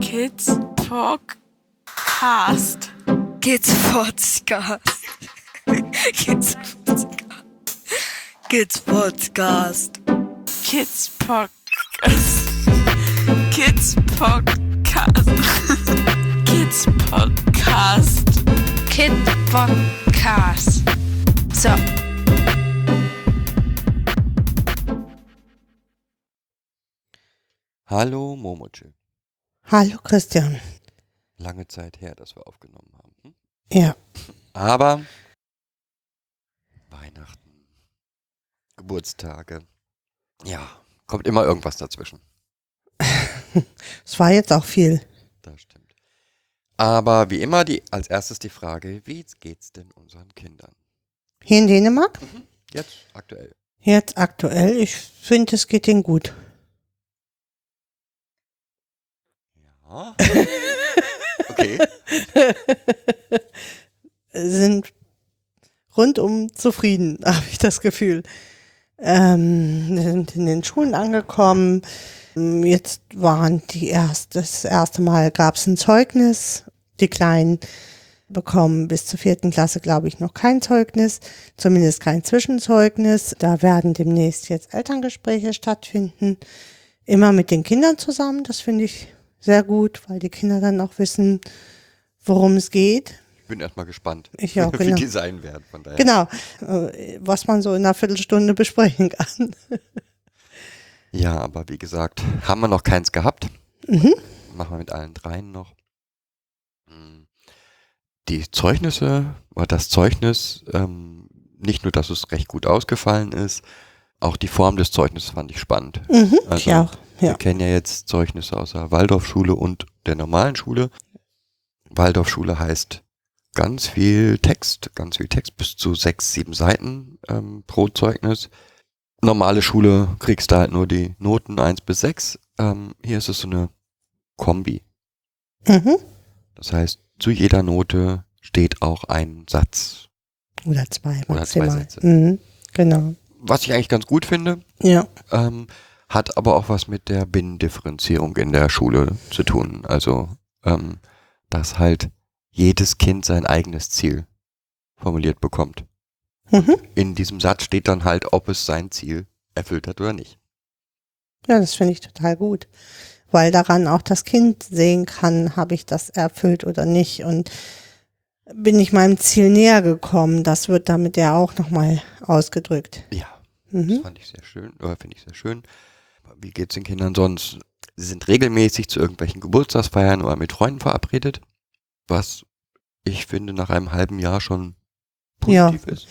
Kids Podcast. Kids Podcast. Kids Podcast. Kids Podcast. Kids Podcast. Kids Podcast. Kids Podcast. Kids Podcast. So. Hallo Momoche. Hallo Christian. Lange Zeit her, dass wir aufgenommen haben. Hm? Ja. Aber Weihnachten, Geburtstage, ja, kommt immer irgendwas dazwischen. Es war jetzt auch viel. Das stimmt. Aber wie immer als erstes die Frage, wie geht's denn unseren Kindern? Hier in Dänemark? Mhm. Jetzt aktuell. Ich finde, es geht ihnen gut. Okay. Sind rundum zufrieden, habe ich das Gefühl. Wir sind in den Schulen angekommen. Jetzt waren das erste Mal gab es ein Zeugnis. Die Kleinen bekommen bis zur 4. Klasse, glaube ich, noch kein Zeugnis. Zumindest kein Zwischenzeugnis. Da werden demnächst jetzt Elterngespräche stattfinden. Immer mit den Kindern zusammen. Das finde ich sehr gut, weil die Kinder dann auch wissen, worum es geht. Ich bin erstmal gespannt, ich auch, genau. Wie die sein werden. Von daher. Genau, was man so in einer Viertelstunde besprechen kann. Ja, aber wie gesagt, haben wir noch keins gehabt. Mhm. Machen wir mit allen dreien noch. Die Zeugnisse, oder das Zeugnis, nicht nur, dass es recht gut ausgefallen ist, auch die Form des Zeugnisses fand ich spannend. Mhm, also, ich auch. Ja. Wir kennen ja jetzt Zeugnisse aus der Waldorfschule und der normalen Schule. Waldorfschule heißt ganz viel Text, bis zu 6-7 Seiten pro Zeugnis. Normale Schule kriegst du halt nur die Noten 1-6. Hier ist es so eine Kombi. Mhm. Das heißt, zu jeder Note steht auch ein Satz. Oder zwei maximal. Oder zwei Sätze. Mhm, genau. Was ich eigentlich ganz gut finde. Ja. Hat aber auch was mit der Binnendifferenzierung in der Schule zu tun. Also, dass halt jedes Kind sein eigenes Ziel formuliert bekommt. Mhm. In diesem Satz steht dann halt, ob es sein Ziel erfüllt hat oder nicht. Ja, das finde ich total gut. Weil daran auch das Kind sehen kann, habe ich das erfüllt oder nicht. Und bin ich meinem Ziel näher gekommen? Das wird damit ja auch nochmal ausgedrückt. Ja. Mhm. Das fand ich sehr schön, oder finde ich sehr schön. Wie geht's den Kindern sonst? Sie sind regelmäßig zu irgendwelchen Geburtstagsfeiern oder mit Freunden verabredet, was ich finde nach einem halben Jahr schon positiv ist.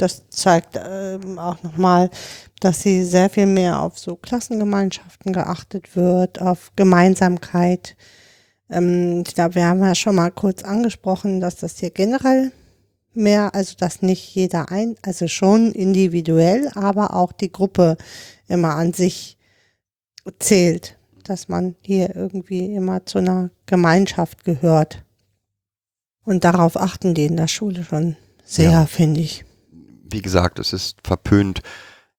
Das zeigt auch nochmal, dass sie sehr viel mehr auf so Klassengemeinschaften geachtet wird, auf Gemeinsamkeit. Ich glaube, wir haben ja schon mal kurz angesprochen, dass das hier generell mehr, also dass nicht jeder also schon individuell, aber auch die Gruppe immer an sich zählt, dass man hier irgendwie immer zu einer Gemeinschaft gehört. Und darauf achten die in der Schule schon sehr, ja. Finde ich. Wie gesagt, es ist verpönt,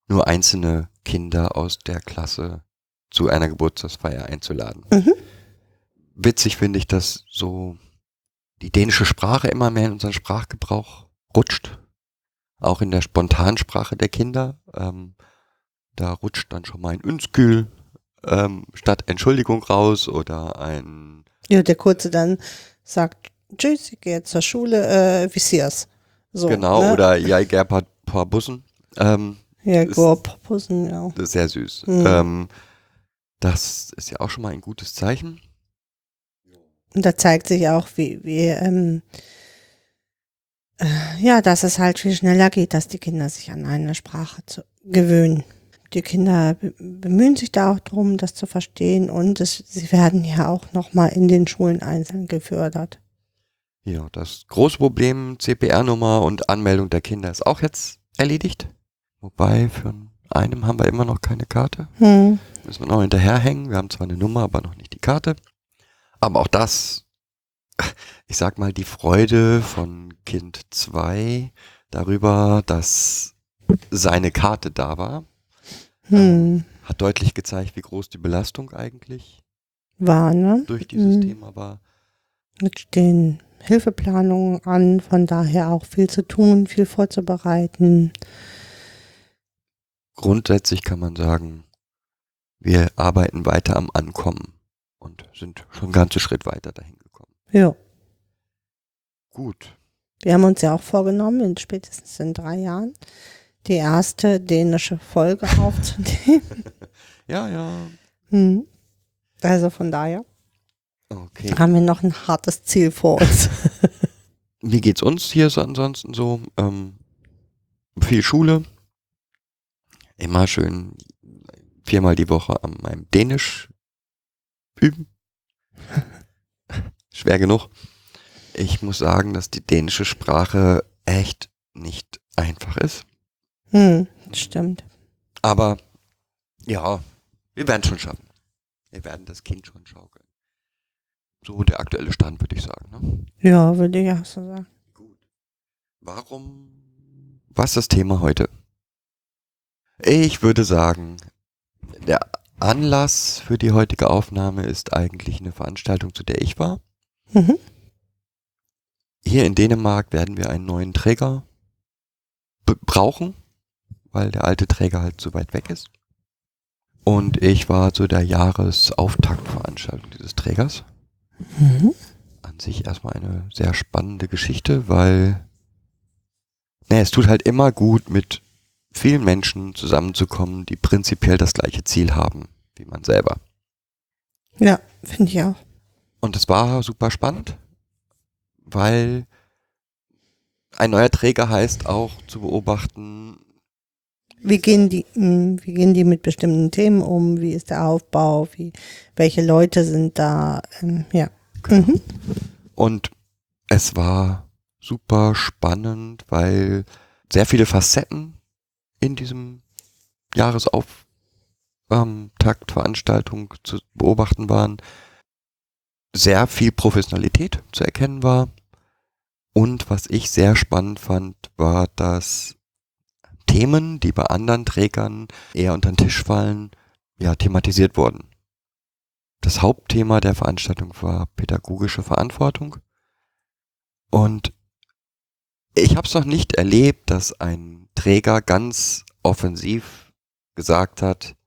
nur einzelne Kinder aus der Klasse zu einer Geburtstagsfeier einzuladen. Mhm. Witzig finde ich, dass so die dänische Sprache immer mehr in unseren Sprachgebrauch rutscht. Auch in der Spontansprache der Kinder. Da rutscht dann schon mal ein Unskül statt Entschuldigung raus oder ein... Ja, der Kurze dann sagt, tschüss, ich gehe jetzt zur Schule, wie sieh's? So, genau, ne? Oder ja, ich gehe ein paar Bussen. Ja, ich gehe ein paar Bussen, ja. Das ist sehr süß. Mhm. Das ist ja auch schon mal ein gutes Zeichen. Und da zeigt sich auch, wie dass es halt viel schneller geht, dass die Kinder sich an eine Sprache gewöhnen. Die Kinder bemühen sich da auch drum, das zu verstehen, und sie werden ja auch nochmal in den Schulen einzeln gefördert. Ja, das große Problem CPR-Nummer und Anmeldung der Kinder ist auch jetzt erledigt. Wobei, für einen haben wir immer noch keine Karte. Müssen wir noch hinterherhängen. Wir haben zwar eine Nummer, aber noch nicht die Karte. Aber auch das, ich sag mal, die Freude von Kind 2 darüber, dass seine Karte da war, hat deutlich gezeigt, wie groß die Belastung eigentlich war, ne? Durch dieses Thema war. Mit den Hilfeplanungen an, von daher auch viel zu tun, viel vorzubereiten. Grundsätzlich kann man sagen, wir arbeiten weiter am Ankommen und sind schon einen ganzen Schritt weiter dahin gekommen. Ja. Gut. Wir haben uns ja auch vorgenommen, spätestens in 3 Jahren, die erste dänische Folge aufzunehmen. Ja, ja. Hm. Also von daher okay. Haben wir noch ein hartes Ziel vor uns. Wie geht's uns hier so ansonsten so? Viel Schule. Immer schön 4-mal die Woche an meinem Dänisch üben. Schwer genug. Ich muss sagen, dass die dänische Sprache echt nicht einfach ist. Stimmt. Aber ja, wir werden es schon schaffen. Wir werden das Kind schon schaukeln. So der aktuelle Stand, würde ich sagen. Ne? Ja, würde ich auch so sagen. Gut. Was ist das Thema heute? Ich würde sagen, der Anlass für die heutige Aufnahme ist eigentlich eine Veranstaltung, zu der ich war. Mhm. Hier in Dänemark werden wir einen neuen Träger brauchen, weil der alte Träger halt so weit weg ist. Und ich war zu der Jahresauftaktveranstaltung dieses Trägers. Mhm. An sich erstmal eine sehr spannende Geschichte, weil es tut halt immer gut, mit vielen Menschen zusammenzukommen, die prinzipiell das gleiche Ziel haben wie man selber. Ja, finde ich auch. Und es war super spannend, weil ein neuer Träger heißt auch zu beobachten, wie gehen die mit bestimmten Themen um? Wie ist der Aufbau? Welche Leute sind da? Ja. Genau. Mhm. Und es war super spannend, weil sehr viele Facetten in diesem Jahresauftaktveranstaltung zu beobachten waren, sehr viel Professionalität zu erkennen war. Und was ich sehr spannend fand, war, dass Themen, die bei anderen Trägern eher unter den Tisch fallen, ja, thematisiert wurden. Das Hauptthema der Veranstaltung war pädagogische Verantwortung. Und ich habe es noch nicht erlebt, dass ein Träger ganz offensiv gesagt hat,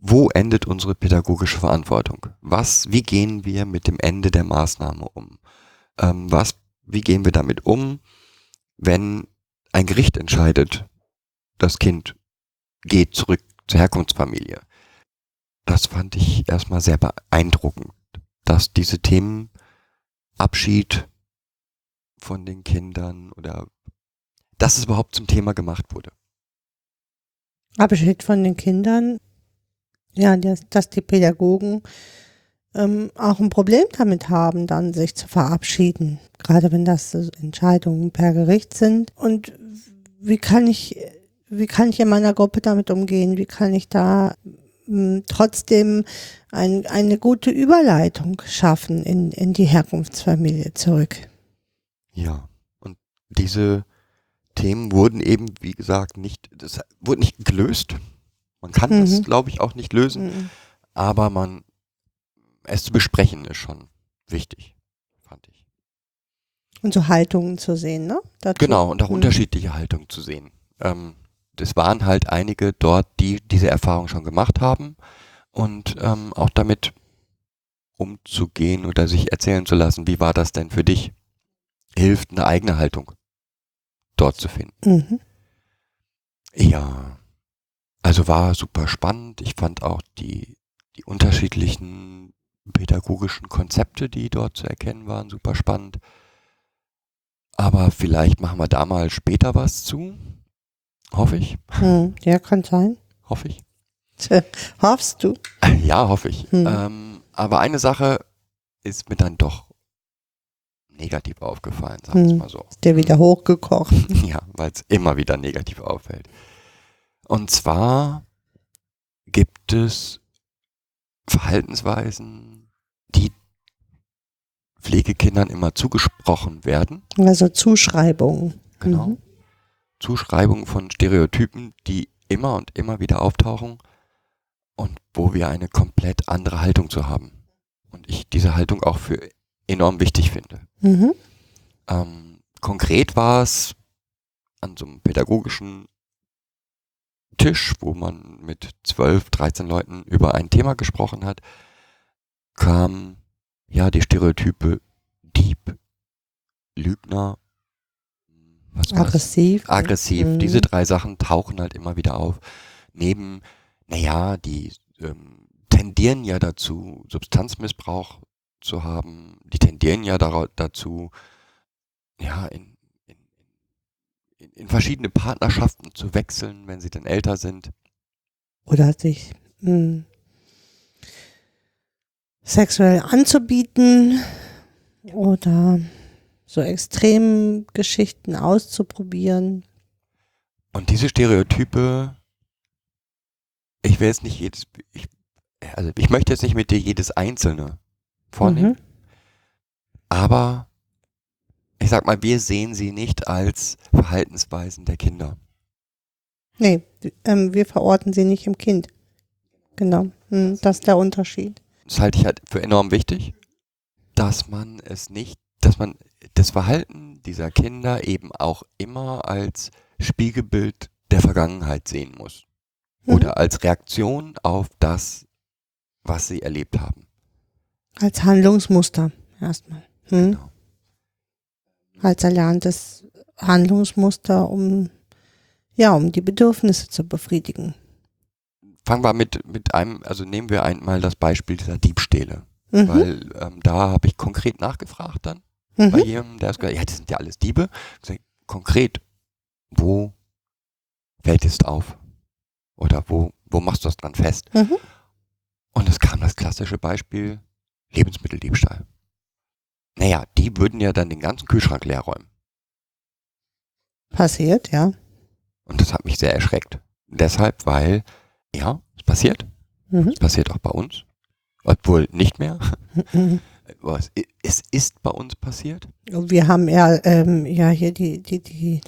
wo endet unsere pädagogische Verantwortung? Wie gehen wir mit dem Ende der Maßnahme um? Wie gehen wir damit um, wenn ein Gericht entscheidet, das Kind geht zurück zur Herkunftsfamilie? Das fand ich erstmal sehr beeindruckend, dass diese Themen Abschied von den Kindern oder dass es überhaupt zum Thema gemacht wurde. Abschied von den Kindern, ja, dass die Pädagogen auch ein Problem damit haben, dann sich zu verabschieden. Gerade wenn das Entscheidungen per Gericht sind. Und wie kann ich in meiner Gruppe damit umgehen? Wie kann ich da trotzdem eine gute Überleitung schaffen in die Herkunftsfamilie zurück? Ja, und diese Themen wurden eben, wie gesagt, nicht gelöst. Man kann das, glaube ich, auch nicht lösen, aber es zu besprechen ist schon wichtig, fand ich. Und so Haltungen zu sehen, ne? Dazu. Genau, und auch unterschiedliche Haltungen zu sehen. Das waren halt einige dort, die diese Erfahrung schon gemacht haben und auch damit umzugehen oder sich erzählen zu lassen, wie war das denn für dich, hilft eine eigene Haltung dort zu finden. Mhm. Ja, also war super spannend. Ich fand auch die unterschiedlichen pädagogischen Konzepte, die dort zu erkennen waren, super spannend. Aber vielleicht machen wir da mal später was zu. Hoffe ich. Ja, kann sein. Hoffe ich. Hoffst du? Ja, hoffe ich. Aber eine Sache ist mir dann doch negativ aufgefallen, sagen wir es mal so. Ist der wieder hochgekocht? Ja, weil es immer wieder negativ auffällt. Und zwar gibt es Verhaltensweisen, die Pflegekindern immer zugesprochen werden. Also Zuschreibungen. Genau. Zuschreibungen von Stereotypen, die immer und immer wieder auftauchen und wo wir eine komplett andere Haltung zu haben. ich diese Haltung auch für enorm wichtig finde. Mhm. Konkret war es an so einem pädagogischen Tisch, wo man mit 12, 13 Leuten über ein Thema gesprochen hat, kam ja die Stereotype Dieb, Lügner, aggressiv. Mhm. Diese drei Sachen tauchen halt immer wieder auf. Neben, die tendieren ja dazu, Substanzmissbrauch zu haben. Die tendieren ja dazu, in verschiedene Partnerschaften zu wechseln, wenn sie dann älter sind. Oder sich sexuell anzubieten oder so extremen Geschichten auszuprobieren. Und diese Stereotype, ich möchte jetzt nicht mit dir jedes einzelne vornehmen, aber ich sag mal, wir sehen sie nicht als Verhaltensweisen der Kinder. Nee, wir verorten sie nicht im Kind. Genau, das ist der Unterschied. Das halte ich halt für enorm wichtig, dass man das Verhalten dieser Kinder eben auch immer als Spiegelbild der Vergangenheit sehen muss. Oder als Reaktion auf das, was sie erlebt haben. Als Handlungsmuster erstmal. Genau. Als erlerntes Handlungsmuster, um die Bedürfnisse zu befriedigen. Fangen wir nehmen wir einmal das Beispiel dieser Diebstähle. Mhm. Weil da habe ich konkret nachgefragt dann bei jemandem, der hat gesagt, das sind ja alles Diebe. Ich sage, konkret, wo fällt es auf? Oder wo machst du das dran fest? Mhm. Und es kam das klassische Beispiel Lebensmitteldiebstahl. Die würden ja dann den ganzen Kühlschrank leer räumen. Passiert, ja. Und das hat mich sehr erschreckt. Deshalb, weil, es passiert. Mhm. Es passiert auch bei uns. Obwohl nicht mehr. Mhm. Es ist bei uns passiert. Und wir haben hier die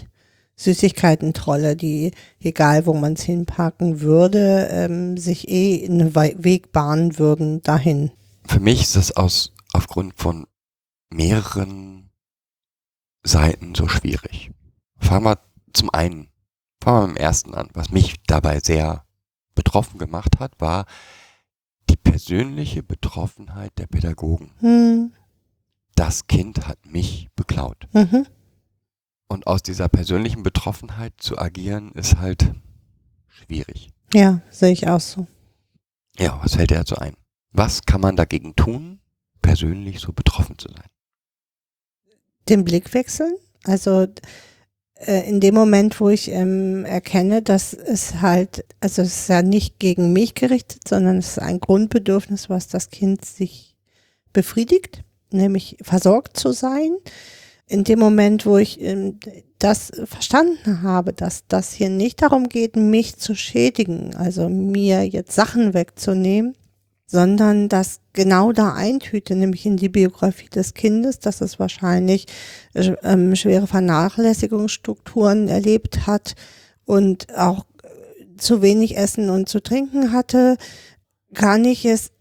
Süßigkeiten-Trolle, die, egal wo man es hinparken würde, sich einen Weg bahnen würden dahin. Für mich ist das aufgrund von mehreren Seiten so schwierig. Fangen wir mit dem ersten an. Was mich dabei sehr betroffen gemacht hat, war die persönliche Betroffenheit der Pädagogen. Hm. Das Kind hat mich beklaut. Mhm. Und aus dieser persönlichen Betroffenheit zu agieren, ist halt schwierig. Ja, sehe ich auch so. Ja, was fällt dir dazu ein? Was kann man dagegen tun, persönlich so betroffen zu sein? Den Blick wechseln. Also in dem Moment, wo ich erkenne, dass es halt, also es ist ja nicht gegen mich gerichtet, sondern es ist ein Grundbedürfnis, was das Kind sich befriedigt, nämlich versorgt zu sein. In dem Moment, wo ich das verstanden habe, dass das hier nicht darum geht, mich zu schädigen, also mir jetzt Sachen wegzunehmen, sondern das genau da eintüte, nämlich in die Biografie des Kindes, dass es wahrscheinlich schwere Vernachlässigungsstrukturen erlebt hat und auch zu wenig Essen und zu trinken hatte, kann ich es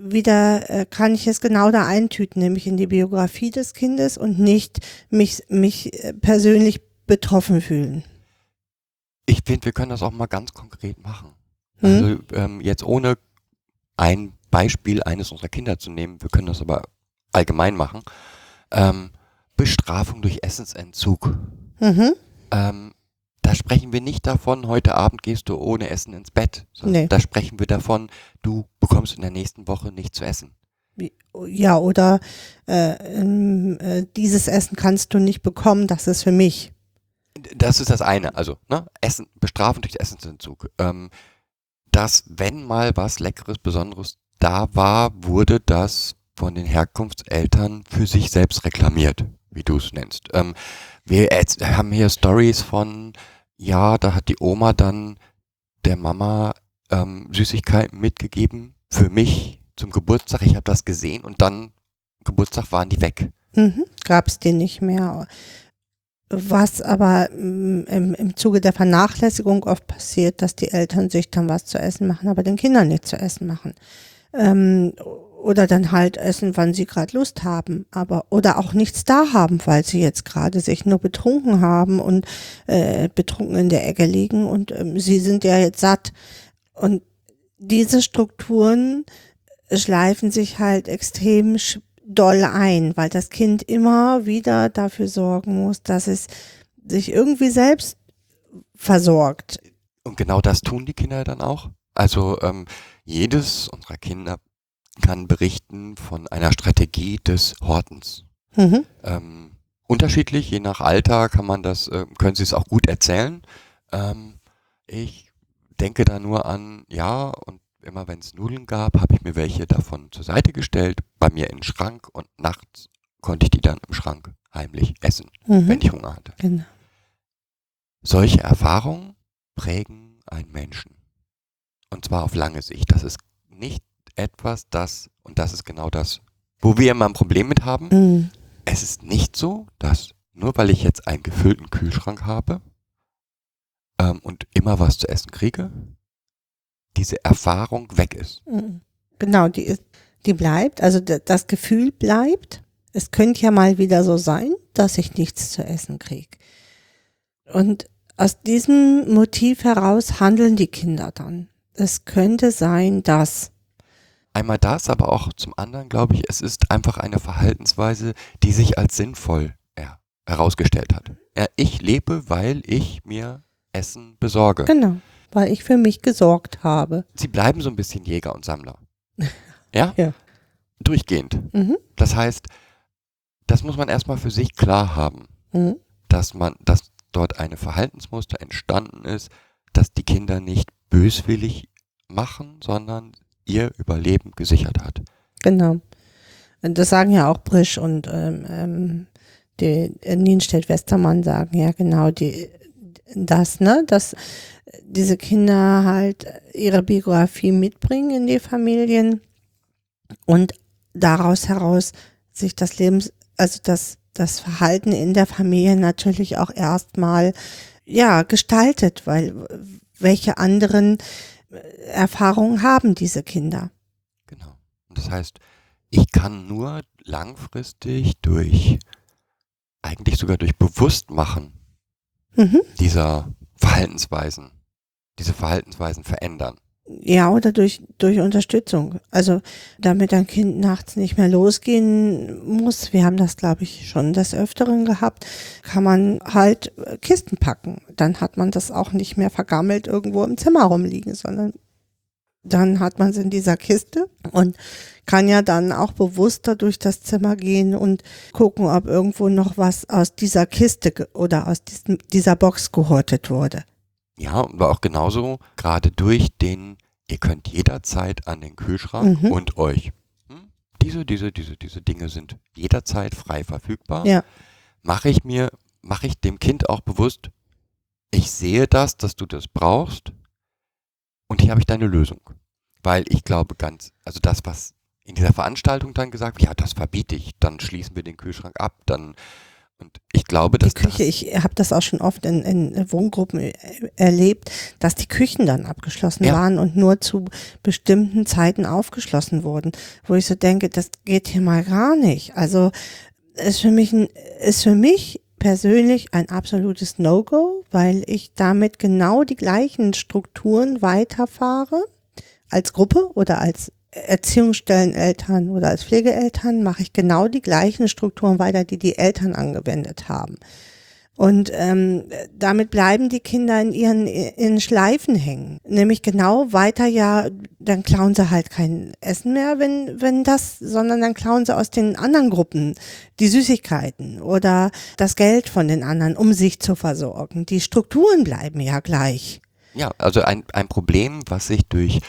genau da eintüten, nämlich in die Biografie des Kindes und nicht mich persönlich betroffen fühlen. Ich finde, wir können das auch mal ganz konkret machen. Also jetzt ohne ein Beispiel eines unserer Kinder zu nehmen, wir können das aber allgemein machen, Bestrafung durch Essensentzug. Mhm. Da sprechen wir nicht davon, heute Abend gehst du ohne Essen ins Bett. Nee. Da sprechen wir davon, du bekommst in der nächsten Woche nichts zu essen. Ja, oder dieses Essen kannst du nicht bekommen, das ist für mich. Das ist das eine, also Essen, bestrafen durch Essensentzug. Dass, wenn mal was Leckeres, Besonderes da war, wurde das von den Herkunftseltern für sich selbst reklamiert, wie du es nennst. Wir haben hier Stories von, da hat die Oma dann der Mama Süßigkeiten mitgegeben für mich zum Geburtstag. Ich habe das gesehen und dann Geburtstag waren die weg. Mhm, gab es die nicht mehr. Was aber im Zuge der Vernachlässigung oft passiert, dass die Eltern sich dann was zu essen machen, aber den Kindern nicht zu essen machen. oder dann halt essen, wann sie gerade Lust haben, aber oder auch nichts da haben, weil sie jetzt gerade sich nur betrunken haben und betrunken in der Ecke liegen und sie sind ja jetzt satt. Und diese Strukturen schleifen sich halt extrem doll ein, weil das Kind immer wieder dafür sorgen muss, dass es sich irgendwie selbst versorgt. Und genau das tun die Kinder dann auch. Also jedes unserer Kinder kann berichten von einer Strategie des Hortens. Mhm. Unterschiedlich, je nach Alter kann man das, können sie es auch gut erzählen. Ich denke da nur an, ja, und immer wenn es Nudeln gab, habe ich mir welche davon zur Seite gestellt, bei mir in den Schrank, und nachts konnte ich die dann im Schrank heimlich essen, wenn ich Hunger hatte. Genau. Solche Erfahrungen prägen einen Menschen. Und zwar auf lange Sicht. Das ist nicht etwas, das, und das ist genau das, wo wir immer ein Problem mit haben. Mhm. Es ist nicht so, dass nur weil ich jetzt einen gefüllten Kühlschrank habe und immer was zu essen kriege, diese Erfahrung weg ist. Mhm. Genau, die bleibt, also das Gefühl bleibt. Es könnte ja mal wieder so sein, dass ich nichts zu essen kriege. Und aus diesem Motiv heraus handeln die Kinder dann. Es könnte sein, dass einmal das, aber auch zum anderen, glaube ich, es ist einfach eine Verhaltensweise, die sich als sinnvoll herausgestellt hat. Ja, ich lebe, weil ich mir Essen besorge. Genau, weil ich für mich gesorgt habe. Sie bleiben so ein bisschen Jäger und Sammler. Ja? Durchgehend. Mhm. Das heißt, das muss man erstmal für sich klar haben, dass dort eine Verhaltensmuster entstanden ist, dass die Kinder nicht böswillig machen, sondern ihr Überleben gesichert hat. Genau. Und das sagen ja auch Brisch und die Nienstedt-Westermann sagen ja genau dass diese Kinder halt ihre Biografie mitbringen in die Familien und daraus heraus sich das Leben, also das Verhalten in der Familie natürlich auch erstmal gestaltet, weil welche anderen Erfahrungen haben diese Kinder. Genau. Das heißt, ich kann nur langfristig durch Bewusstmachen dieser Verhaltensweisen, verändern. Ja, oder durch Unterstützung. Also damit ein Kind nachts nicht mehr losgehen muss, wir haben das, glaube ich, schon des Öfteren gehabt, kann man halt Kisten packen. Dann hat man das auch nicht mehr vergammelt irgendwo im Zimmer rumliegen, sondern dann hat man es in dieser Kiste und kann ja dann auch bewusster durch das Zimmer gehen und gucken, ob irgendwo noch was aus dieser Kiste oder aus dieser Box gehortet wurde. Ja, und auch genauso, gerade durch den, ihr könnt jederzeit an den Kühlschrank und euch. Diese Dinge sind jederzeit frei verfügbar. Ja. Mache ich dem Kind auch bewusst, ich sehe das, dass du das brauchst und hier habe ich deine Lösung. Weil ich glaube also das, was in dieser Veranstaltung dann gesagt wird, ja, das verbiete ich, dann schließen wir den Kühlschrank ab, dann. Und ich glaube, dass die Küche, ich habe das auch schon oft in Wohngruppen erlebt, dass die Küchen dann abgeschlossen waren und nur zu bestimmten Zeiten aufgeschlossen wurden, wo ich so denke, das geht hier mal gar nicht. Also ist für mich persönlich ein absolutes No-Go, weil ich damit genau die gleichen Strukturen weiterfahre als Gruppe oder als Erziehungsstelleneltern oder als Pflegeeltern mache ich genau die gleichen Strukturen weiter, die Eltern angewendet haben. Und damit bleiben die Kinder in ihren Schleifen hängen. Nämlich genau weiter, dann klauen sie halt kein Essen mehr, sondern dann klauen sie aus den anderen Gruppen die Süßigkeiten oder das Geld von den anderen, um sich zu versorgen. Die Strukturen bleiben ja gleich. Ja, also ein Problem, was sich durch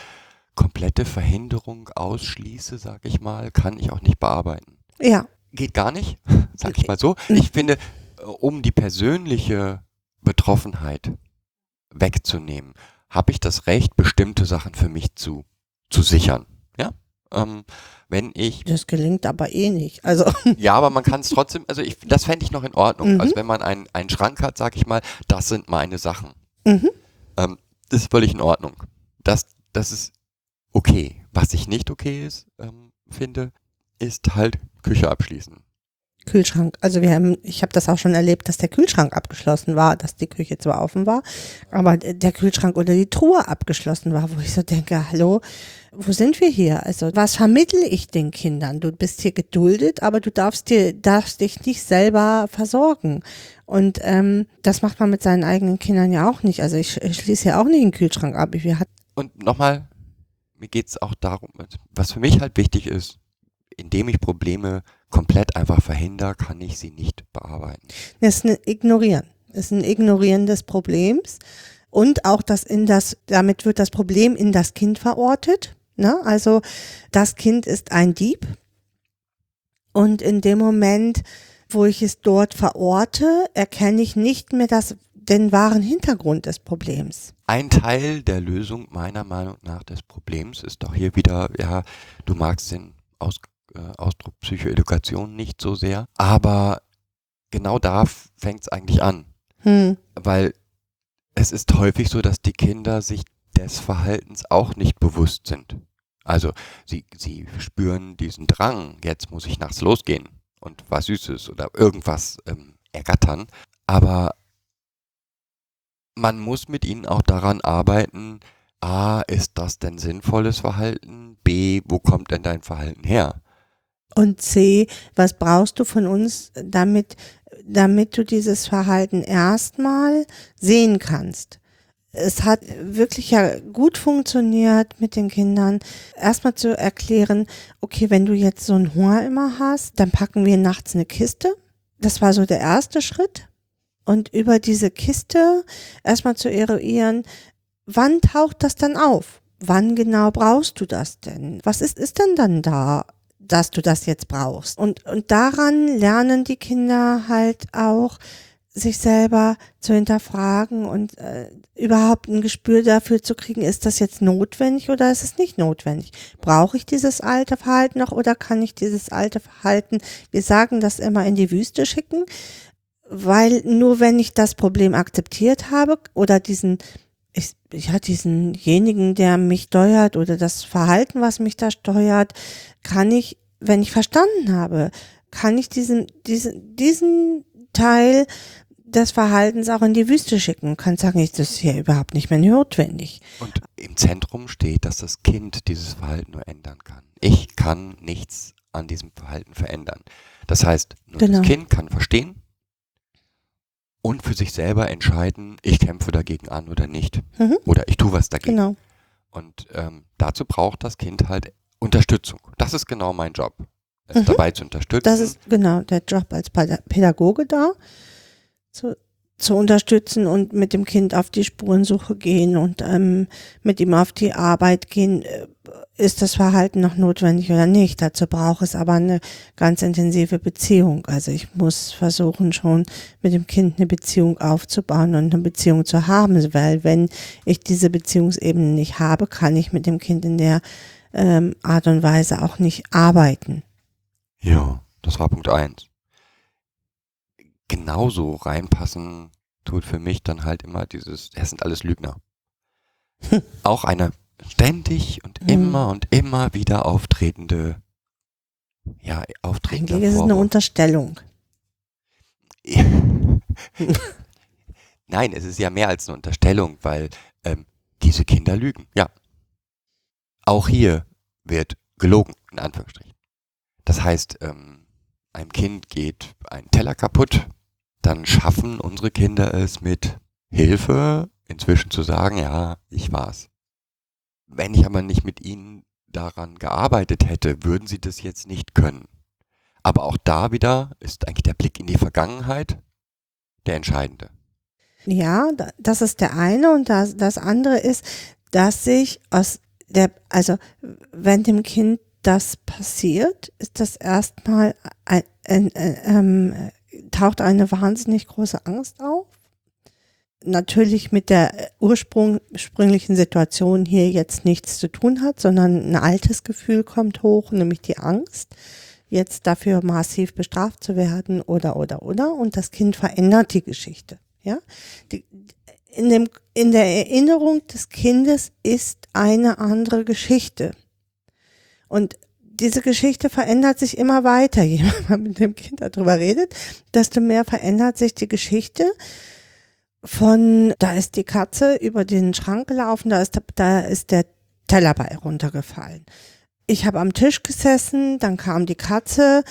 komplette Verhinderung ausschließe, sage ich mal, kann ich auch nicht bearbeiten. Ja. Geht gar nicht, sage ich mal so. Ich finde, um die persönliche Betroffenheit wegzunehmen, habe ich das Recht, bestimmte Sachen für mich zu sichern. Ja? Wenn ich... Das gelingt aber eh nicht. Also. Ja, aber man kann es trotzdem, also das fände ich noch in Ordnung. Also wenn man einen Schrank hat, sage ich mal, das sind meine Sachen. Das ist völlig in Ordnung. Das ist okay. Was nicht okay ist, finde, ist halt Küche abschließen. Kühlschrank. Also ich habe das auch schon erlebt, dass der Kühlschrank abgeschlossen war, dass die Küche zwar offen war, aber der Kühlschrank oder die Truhe abgeschlossen war, wo ich so denke, hallo, wo sind wir hier? Also was vermittle ich den Kindern? Du bist hier geduldet, aber du darfst dich nicht selber versorgen. Und das macht man mit seinen eigenen Kindern ja auch nicht. Also ich schließe ja auch nicht den Kühlschrank ab. Und nochmal, mir geht es auch darum, was für mich halt wichtig ist, indem ich Probleme komplett einfach verhindere, kann ich sie nicht bearbeiten. Das ist ein Ignorieren. Das ist ein Ignorieren des Problems. Und auch damit wird das Problem in das Kind verortet. Ne? Also das Kind ist ein Dieb. Und in dem Moment, wo ich es dort verorte, erkenne ich nicht mehr den wahren Hintergrund des Problems. Ein Teil der Lösung meiner Meinung nach des Problems ist auch hier wieder, ja, du magst den Ausdruck Psychoedukation nicht so sehr, aber genau da fängt es eigentlich an, weil es ist häufig so, dass die Kinder sich des Verhaltens auch nicht bewusst sind. Also sie spüren diesen Drang, jetzt muss ich nachts losgehen und was Süßes oder irgendwas ergattern, aber man muss mit ihnen auch daran arbeiten, A, ist das denn sinnvolles Verhalten? B, wo kommt denn dein Verhalten her? Und C, was brauchst du von uns, damit du dieses Verhalten erstmal sehen kannst? Es hat wirklich ja gut funktioniert mit den Kindern, erstmal zu erklären, okay, wenn du jetzt so einen Hunger immer hast, dann packen wir nachts eine Kiste. Das war so der erste Schritt. Und über diese Kiste erstmal zu eruieren, wann taucht das dann auf? Wann genau brauchst du das denn? Was ist denn dann da, dass du das jetzt brauchst? Und daran lernen die Kinder halt auch, sich selber zu hinterfragen und überhaupt ein Gespür dafür zu kriegen, ist das jetzt notwendig oder ist es nicht notwendig? Brauche ich dieses alte Verhalten noch oder kann ich dieses alte Verhalten, wir sagen das immer, in die Wüste schicken? Weil nur wenn ich das Problem akzeptiert habe oder diesenjenigen, der mich steuert oder das Verhalten, was mich da steuert, kann ich, wenn ich verstanden habe, kann ich diesen Teil des Verhaltens auch in die Wüste schicken und kann sagen, das ist hier überhaupt nicht mehr notwendig. Und im Zentrum steht, dass das Kind dieses Verhalten nur ändern kann. Ich kann nichts an diesem Verhalten verändern. Das heißt, nur das Kind kann verstehen, und für sich selber entscheiden, ich kämpfe dagegen an oder nicht. Oder ich tue was dagegen. Genau. Und dazu braucht das Kind halt Unterstützung. Das ist genau mein Job, es dabei zu unterstützen. Das ist genau der Job als Pädagoge da, zu unterstützen und mit dem Kind auf die Spurensuche gehen und mit ihm auf die Arbeit gehen. Ist das Verhalten noch notwendig oder nicht? Dazu braucht es aber eine ganz intensive Beziehung. Also ich muss versuchen, schon mit dem Kind eine Beziehung aufzubauen und eine Beziehung zu haben, weil wenn ich diese Beziehungsebene nicht habe, kann ich mit dem Kind in der Art und Weise auch nicht arbeiten. Ja, das war Punkt 1. Genauso reinpassen tut für mich dann halt immer dieses, das sind alles Lügner. Auch eine ständig und immer wieder auftretende Vorwurf. Eigentlich ist es eine Unterstellung. Nein, es ist ja mehr als eine Unterstellung, weil diese Kinder lügen, ja. Auch hier wird gelogen, in Anführungsstrichen. Das heißt, einem Kind geht ein Teller kaputt, dann schaffen unsere Kinder es mit Hilfe inzwischen zu sagen, ja, ich war's. Wenn ich aber nicht mit ihnen daran gearbeitet hätte, würden sie das jetzt nicht können. Aber auch da wieder ist eigentlich der Blick in die Vergangenheit der entscheidende. Ja, das ist der eine und das andere ist, dass sich wenn dem Kind das passiert, ist das erstmal taucht eine wahnsinnig große Angst auf. Natürlich mit der ursprünglichen Situation hier jetzt nichts zu tun hat, sondern ein altes Gefühl kommt hoch, nämlich die Angst, jetzt dafür massiv bestraft zu werden oder. Und das Kind verändert die Geschichte. Ja? In der Erinnerung des Kindes ist eine andere Geschichte. Und diese Geschichte verändert sich immer weiter. Je man mit dem Kind darüber redet, desto mehr verändert sich die Geschichte von, da ist die Katze über den Schrank gelaufen, da ist der Teller bei runtergefallen. Ich habe am Tisch gesessen, dann kam die Katze,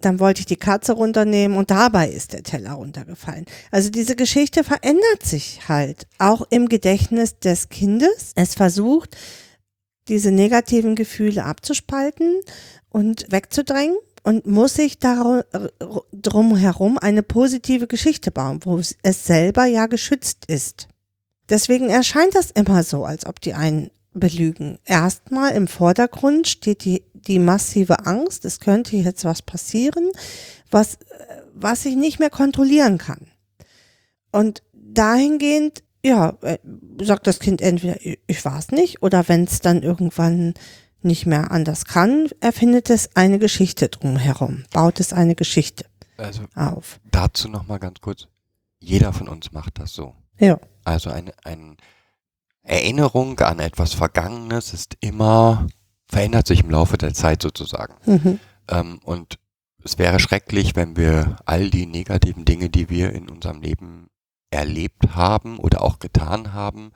dann wollte ich die Katze runternehmen und dabei ist der Teller runtergefallen. Also diese Geschichte verändert sich halt, auch im Gedächtnis des Kindes. Es versucht, diese negativen Gefühle abzuspalten und wegzudrängen und muss sich darum herum eine positive Geschichte bauen, wo es selber ja geschützt ist. Deswegen erscheint das immer so, als ob die einen belügen. Erstmal im Vordergrund steht die massive Angst, es könnte jetzt was passieren, was ich nicht mehr kontrollieren kann. Und dahingehend, ja, sagt das Kind entweder, ich war es nicht, oder wenn es dann irgendwann nicht mehr anders kann, erfindet es eine Geschichte drumherum, baut es eine Geschichte auf. Dazu nochmal ganz kurz, jeder von uns macht das so. Ja. Also eine Erinnerung an etwas Vergangenes ist immer, verändert sich im Laufe der Zeit sozusagen. Mhm. Und es wäre schrecklich, wenn wir all die negativen Dinge, die wir in unserem Leben erlebt haben oder auch getan haben,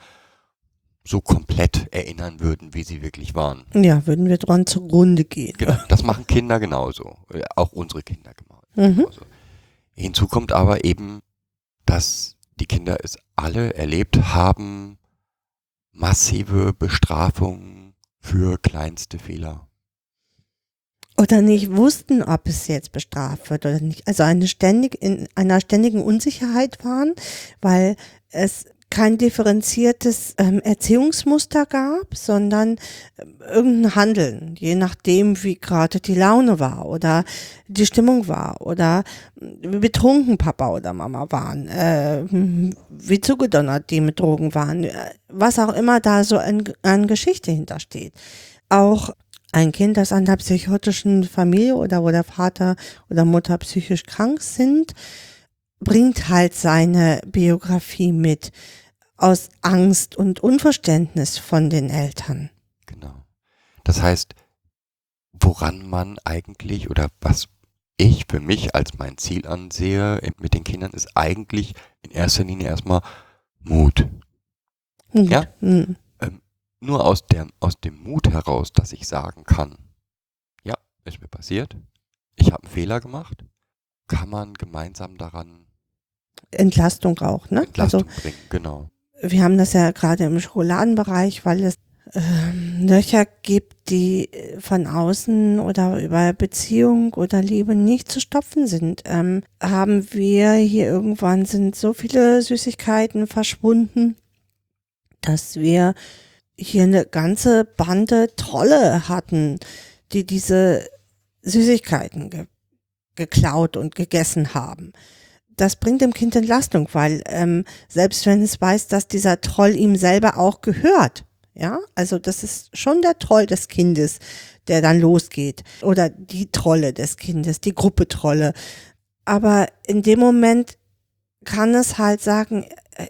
so komplett erinnern würden, wie sie wirklich waren. Ja, würden wir dran zugrunde gehen. Genau, das machen Kinder genauso, auch unsere Kinder genauso. Mhm. Hinzu kommt aber eben, dass die Kinder es alle erlebt haben, massive Bestrafungen für kleinste Fehler. Oder nicht wussten, ob es jetzt bestraft wird oder nicht. Also in einer ständigen Unsicherheit waren, weil es kein differenziertes Erziehungsmuster gab, sondern irgendein Handeln, je nachdem, wie gerade die Laune war oder die Stimmung war oder wie betrunken Papa oder Mama waren, wie zugedonnert die mit Drogen waren, was auch immer da so an Geschichte hintersteht. Auch ein Kind, das an der psychotischen Familie oder wo der Vater oder Mutter psychisch krank sind, bringt halt seine Biografie mit. Aus Angst und Unverständnis von den Eltern. Genau. Das heißt, woran man eigentlich oder was ich für mich als mein Ziel ansehe mit den Kindern, ist eigentlich in erster Linie erstmal Mut. Mhm. Ja? Mhm. Nur aus dem Mut heraus, dass ich sagen kann, ja, ist mir passiert, ich habe einen Fehler gemacht, kann man gemeinsam daran Entlastung auch, ne? Entlastung bringen, genau. Wir haben das ja gerade im Schokoladenbereich, weil es Löcher gibt, die von außen oder über Beziehung oder Liebe nicht zu stopfen sind. Haben wir hier irgendwann sind so viele Süßigkeiten verschwunden, dass wir hier eine ganze Bande Trolle hatten, die diese Süßigkeiten geklaut und gegessen haben. Das bringt dem Kind Entlastung, weil selbst wenn es weiß, dass dieser Troll ihm selber auch gehört, ja, also das ist schon der Troll des Kindes, der dann losgeht, oder die Trolle des Kindes, die Gruppe Trolle. Aber in dem Moment kann es halt sagen,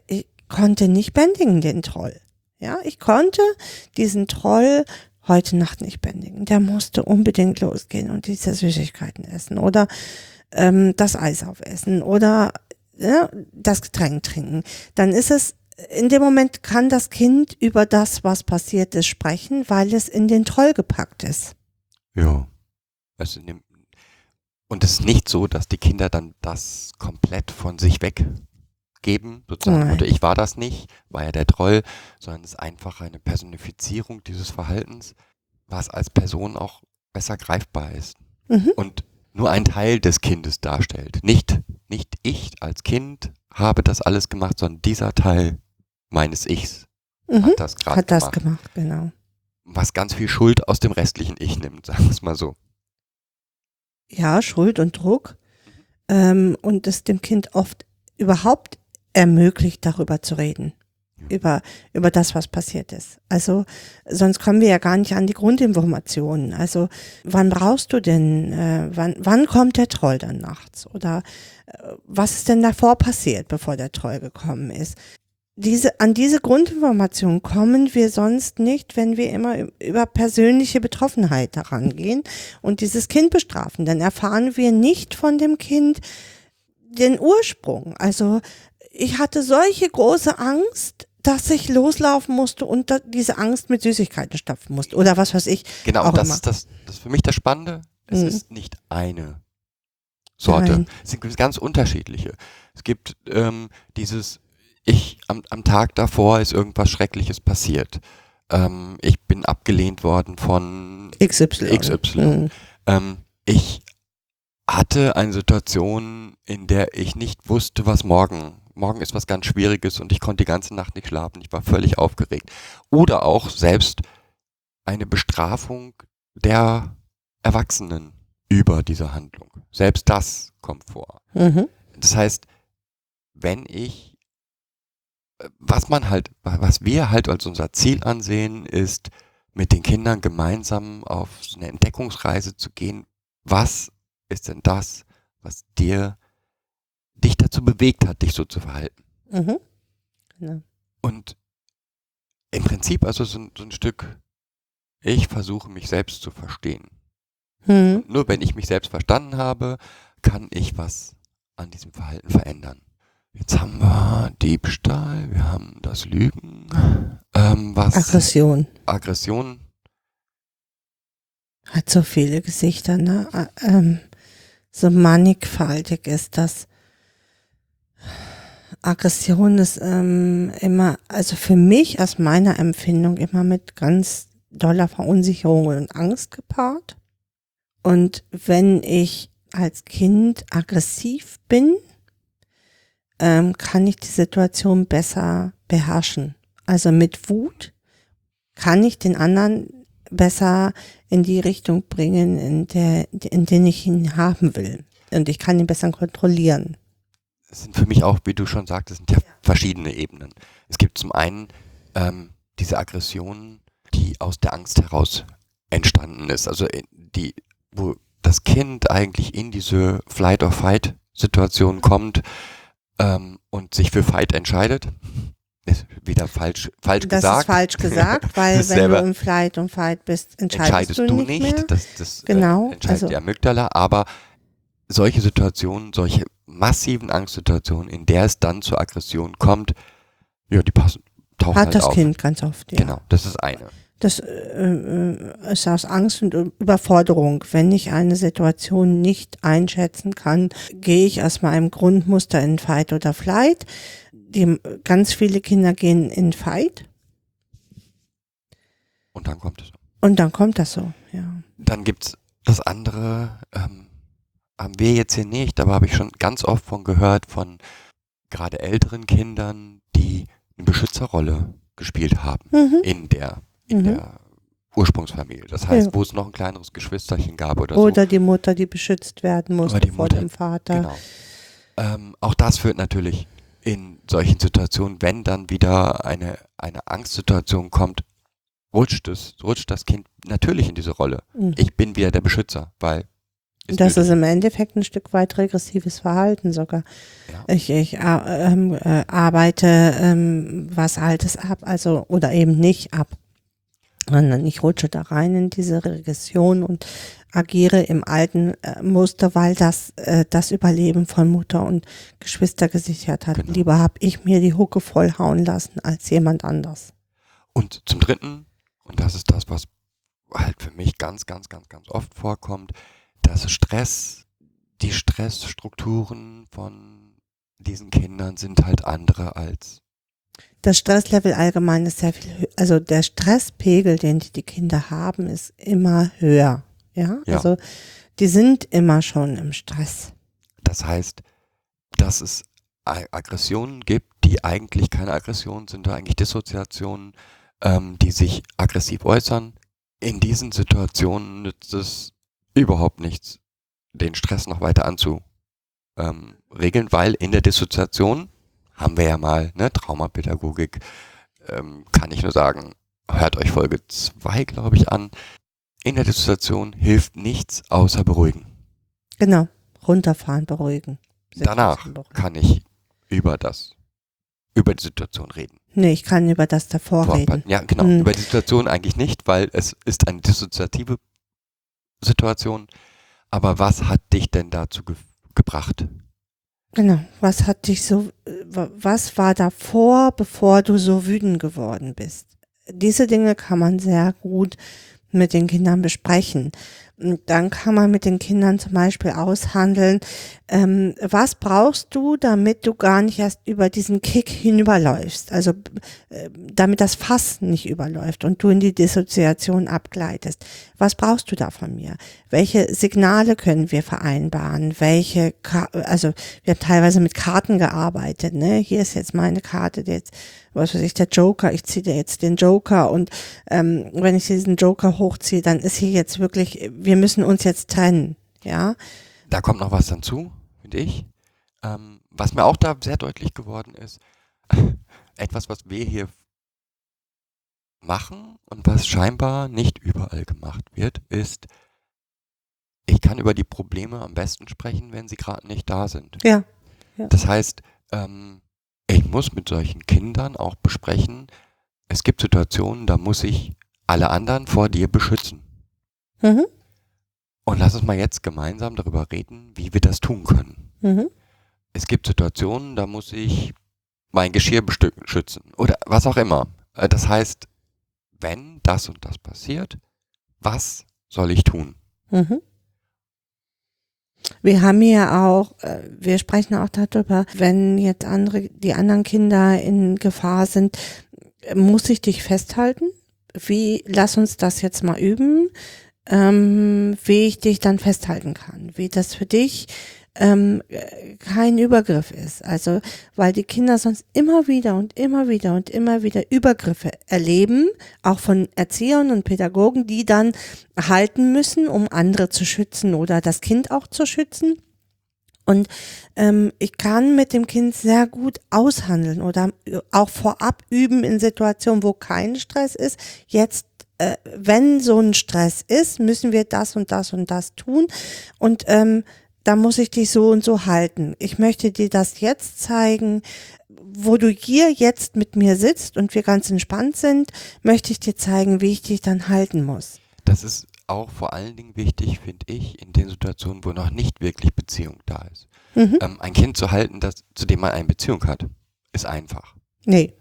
ich konnte nicht bändigen den Troll, ja, ich konnte diesen Troll heute Nacht nicht bändigen, der musste unbedingt losgehen und diese Süßigkeiten essen oder das Eis aufessen oder ja, das Getränk trinken. Dann ist es, in dem Moment kann das Kind über das, was passiert ist, sprechen, weil es in den Troll gepackt ist. Ja, also und es ist nicht so, dass die Kinder dann das komplett von sich weggeben, sozusagen, oder ich war das nicht, war ja der Troll, sondern es ist einfach eine Personifizierung dieses Verhaltens, was als Person auch besser greifbar ist. Mhm. Und nur ein Teil des Kindes darstellt. Nicht ich als Kind habe das alles gemacht, sondern dieser Teil meines Ichs hat das gerade gemacht. Hat das gemacht, genau. Was ganz viel Schuld aus dem restlichen Ich nimmt, sagen wir es mal so. Ja, Schuld und Druck. Und es dem Kind oft überhaupt ermöglicht, darüber zu reden. Über das, was passiert ist. Also sonst kommen wir ja gar nicht an die Grundinformationen. Also wann brauchst du denn, wann kommt der Troll dann nachts? Oder was ist denn davor passiert, bevor der Troll gekommen ist? An diese Grundinformation kommen wir sonst nicht, wenn wir immer über persönliche Betroffenheit herangehen und dieses Kind bestrafen. Dann erfahren wir nicht von dem Kind den Ursprung. Also ich hatte solche große Angst, dass ich loslaufen musste und diese Angst mit Süßigkeiten stopfen musste oder was weiß ich. Genau, auch das immer. Ist das ist für mich das Spannende. Es ist nicht eine Sorte. Nein. Es sind ganz unterschiedliche. Es gibt dieses am Tag davor ist irgendwas Schreckliches passiert. Ich bin abgelehnt worden von XY. Ich hatte eine Situation, in der ich nicht wusste, was morgen ist was ganz Schwieriges und ich konnte die ganze Nacht nicht schlafen. Ich war völlig aufgeregt. Oder auch selbst eine Bestrafung der Erwachsenen über diese Handlung. Selbst das kommt vor. Mhm. Das heißt, was wir halt als unser Ziel ansehen, ist, mit den Kindern gemeinsam auf eine Entdeckungsreise zu gehen. Was ist denn das, was dich dazu bewegt hat, dich so zu verhalten? Mhm. Ja. Und im Prinzip also so ein Stück, ich versuche mich selbst zu verstehen. Mhm. Nur wenn ich mich selbst verstanden habe, kann ich was an diesem Verhalten verändern. Jetzt haben wir Diebstahl, wir haben das Lügen, Aggression. Hat so viele Gesichter, ne? So mannigfaltig ist das. Aggression ist immer, also für mich aus meiner Empfindung immer mit ganz doller Verunsicherung und Angst gepaart. Und wenn ich als Kind aggressiv bin, kann ich die Situation besser beherrschen. Also mit Wut kann ich den anderen besser in die Richtung bringen, in der ich ihn haben will. Und ich kann ihn besser kontrollieren. Es sind für mich auch, wie du schon sagtest, sind ja verschiedene Ebenen. Es gibt zum einen diese Aggression, die aus der Angst heraus entstanden ist. Also wo das Kind eigentlich in diese Flight-or-Fight-Situation kommt, und sich für Fight entscheidet, ist wieder falsch das gesagt. Das ist falsch gesagt, weil wenn du im Flight und Fight bist, entscheidest du nicht mehr. Das entscheidet die Amygdala, aber solche Situationen, solche massiven Angstsituationen, in der es dann zur Aggression kommt, ja, die tauchen halt auf. Hat das Kind ganz oft, ja. Genau, das ist eine. Das ist aus Angst und Überforderung. Wenn ich eine Situation nicht einschätzen kann, gehe ich aus meinem Grundmuster in Fight oder Flight. Ganz viele Kinder gehen in Fight. Und dann kommt es so. Ja. Dann gibt's das andere, haben wir jetzt hier nicht, aber habe ich schon ganz oft von gehört, von gerade älteren Kindern, die eine Beschützerrolle gespielt haben in der Ursprungsfamilie. Das heißt, wo es noch ein kleineres Geschwisterchen gab oder so. Oder die Mutter, die beschützt werden musste vor dem Vater. Genau. Auch das führt natürlich in solchen Situationen, wenn dann wieder eine Angstsituation kommt, rutscht das Kind natürlich in diese Rolle. Mhm. Ich bin wieder der Beschützer, weil Das ist im Endeffekt ein Stück weit regressives Verhalten sogar. Ja. Ich arbeite was Altes ab, also oder eben nicht ab, sondern ich rutsche da rein in diese Regression und agiere im alten Muster, weil das Überleben von Mutter und Geschwister gesichert hat. Genau. Lieber habe ich mir die Hucke vollhauen lassen als jemand anders. Und zum Dritten, und das ist das, was halt für mich ganz, ganz, ganz, ganz oft vorkommt, dass die Stressstrukturen von diesen Kindern sind halt andere als. Das Stresslevel allgemein ist sehr viel höher. Also der Stresspegel, den die Kinder haben, ist immer höher. Ja? Also die sind immer schon im Stress. Das heißt, dass es Aggressionen gibt, die eigentlich keine Aggressionen sind, sondern eigentlich Dissoziationen, die sich aggressiv äußern. In diesen Situationen nützt es überhaupt nichts, den Stress noch weiter anzuregeln, weil in der Dissoziation haben wir ja mal, ne, Traumapädagogik, kann ich nur sagen, hört euch Folge 2, glaube ich, an. In der Dissoziation hilft nichts außer beruhigen. Genau, runterfahren, beruhigen. Danach kann ich über das über die Situation reden. Nee, ich kann über das davor reden. Ja, genau. Mhm. Über die Situation eigentlich nicht, weil es ist eine dissoziative Situation. Aber was hat dich denn dazu gebracht? Genau. Was hat dich so, was war davor, bevor du so wütend geworden bist? Diese Dinge kann man sehr gut mit den Kindern besprechen. Und dann kann man mit den Kindern zum Beispiel aushandeln, was brauchst du, damit du gar nicht erst über diesen Kick hinüberläufst, also damit das Fass nicht überläuft und du in die Dissoziation abgleitest. Was brauchst du da von mir? Welche Signale können wir vereinbaren? Also wir haben teilweise mit Karten gearbeitet, ne? Hier ist jetzt meine Karte, was weiß ich, der Joker, ich ziehe dir jetzt den Joker und wenn ich diesen Joker hochziehe, dann ist hier jetzt wirklich, wir müssen uns jetzt trennen, ja. Da kommt noch was dazu, finde ich. Was mir auch da sehr deutlich geworden ist, etwas, was wir hier machen und was scheinbar nicht überall gemacht wird, ist, ich kann über die Probleme am besten sprechen, wenn sie gerade nicht da sind. Ja. Ja. Das heißt, ich muss mit solchen Kindern auch besprechen, es gibt Situationen, da muss ich alle anderen vor dir beschützen. Mhm. Und lass uns mal jetzt gemeinsam darüber reden, wie wir das tun können. Mhm. Es gibt Situationen, da muss ich mein Geschirr schützen oder was auch immer. Das heißt, wenn das und das passiert, was soll ich tun? Mhm. Wir haben ja auch, wir sprechen auch darüber, wenn jetzt die anderen Kinder in Gefahr sind, muss ich dich festhalten? Lass uns das jetzt mal üben, wie ich dich dann festhalten kann, wie das für dich kein Übergriff ist. Also, weil die Kinder sonst immer wieder und immer wieder und immer wieder Übergriffe erleben, auch von Erziehern und Pädagogen, die dann halten müssen, um andere zu schützen oder das Kind auch zu schützen. Und ich kann mit dem Kind sehr gut aushandeln oder auch vorab üben in Situationen, wo kein Stress ist. Jetzt, wenn so ein Stress ist, müssen wir das und das und das tun und da muss ich dich so und so halten. Ich möchte dir das jetzt zeigen, wo du hier jetzt mit mir sitzt und wir ganz entspannt sind, möchte ich dir zeigen, wie ich dich dann halten muss. Das ist auch vor allen Dingen wichtig, finde ich, in den Situationen, wo noch nicht wirklich Beziehung da ist. Mhm. Ein Kind zu halten, zu dem man eine Beziehung hat, ist einfach. Nee.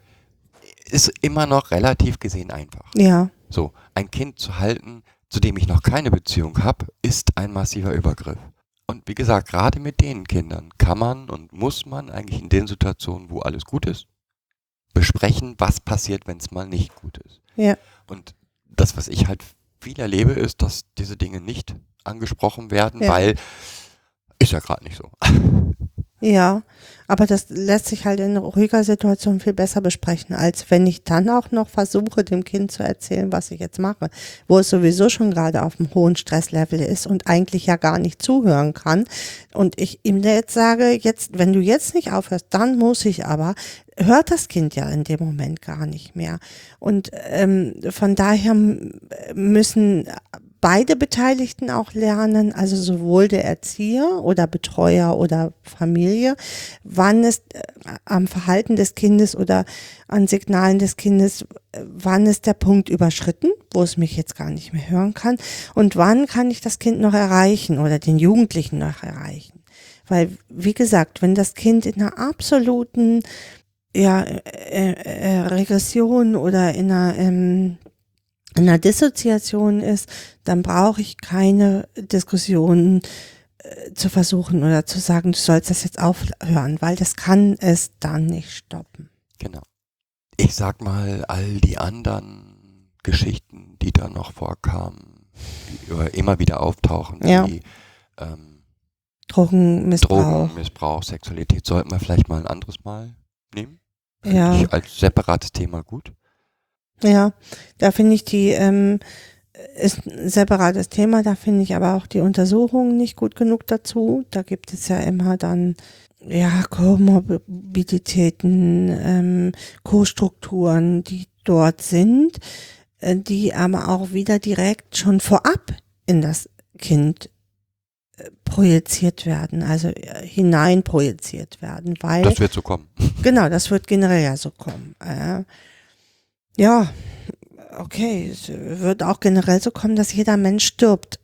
Ist immer noch relativ gesehen einfach. Ja. So, ein Kind zu halten, zu dem ich noch keine Beziehung habe, ist ein massiver Übergriff. Und wie gesagt, gerade mit den Kindern kann man und muss man eigentlich in den Situationen, wo alles gut ist, besprechen, was passiert, wenn es mal nicht gut ist. Ja. Und das, was ich halt viel erlebe, ist, dass diese Dinge nicht angesprochen werden, ja. Weil ist ja gerade nicht so. Ja, aber das lässt sich halt in ruhiger Situation viel besser besprechen, als wenn ich dann auch noch versuche, dem Kind zu erzählen, was ich jetzt mache, wo es sowieso schon gerade auf einem hohen Stresslevel ist und eigentlich ja gar nicht zuhören kann. Und ich ihm jetzt sage, jetzt, wenn du jetzt nicht aufhörst, dann muss ich aber, hört das Kind ja in dem Moment gar nicht mehr. Und von daher müssen beide Beteiligten auch lernen, also sowohl der Erzieher oder Betreuer oder Familie, wann es am Verhalten des Kindes oder an Signalen des Kindes, wann ist der Punkt überschritten, wo es mich jetzt gar nicht mehr hören kann und wann kann ich das Kind noch erreichen oder den Jugendlichen noch erreichen. Weil, wie gesagt, wenn das Kind in einer absoluten Regression oder in einer Dissoziation ist, dann brauche ich keine Diskussionen zu versuchen oder zu sagen, du sollst das jetzt aufhören, weil das kann es dann nicht stoppen. Genau. Ich sag mal, all die anderen Geschichten, die da noch vorkamen, die immer wieder auftauchen, ja. Wie Drogenmissbrauch, Sexualität, sollten wir vielleicht mal ein anderes Mal nehmen. Ja. Finde ich als separates Thema gut. Ja, da finde ich ist ein separates Thema, da finde ich aber auch die Untersuchungen nicht gut genug dazu. Da gibt es ja immer dann, Komorbiditäten, Co-Strukturen, die dort sind, die aber auch wieder direkt schon vorab in das Kind projiziert werden, also hinein projiziert werden, weil das wird so kommen. Genau, das wird generell ja so kommen. Ja, okay, es wird auch generell so kommen, dass jeder Mensch stirbt.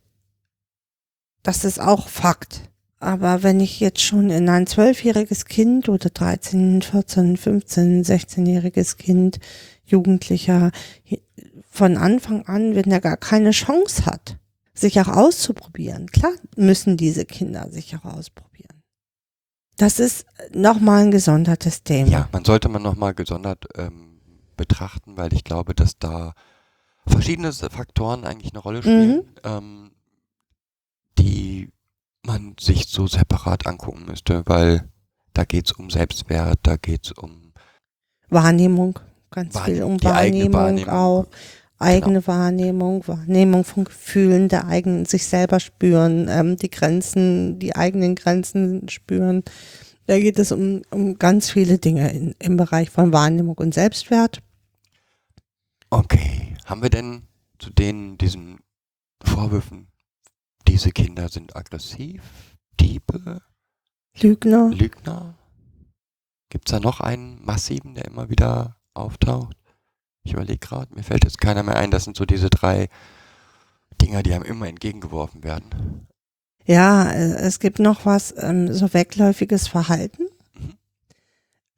Das ist auch Fakt. Aber wenn ich jetzt schon in ein 12-jähriges Kind oder 13, 14, 15, 16-jähriges Kind, Jugendlicher, von Anfang an, wenn er gar keine Chance hat, sich auch auszuprobieren. Klar müssen diese Kinder sich auch ausprobieren. Das ist nochmal ein gesondertes Thema. Ja, man sollte man nochmal gesondert betrachten, weil ich glaube, dass da verschiedene Faktoren eigentlich eine Rolle spielen, die man sich so separat angucken müsste, weil da geht's um Selbstwert, da geht's um Wahrnehmung, Wahrnehmung von Gefühlen, der eigenen, sich selber spüren, die eigenen Grenzen spüren. Da geht es um ganz viele Dinge im Bereich von Wahrnehmung und Selbstwert. Okay, haben wir denn zu diesen Vorwürfen, diese Kinder sind aggressiv, Diebe, Lügner? Gibt es da noch einen massiven, der immer wieder auftaucht? Ich überlege gerade, mir fällt jetzt keiner mehr ein. Das sind so diese drei Dinger, die einem immer entgegengeworfen werden. Ja, es gibt noch was, so wegläufiges Verhalten,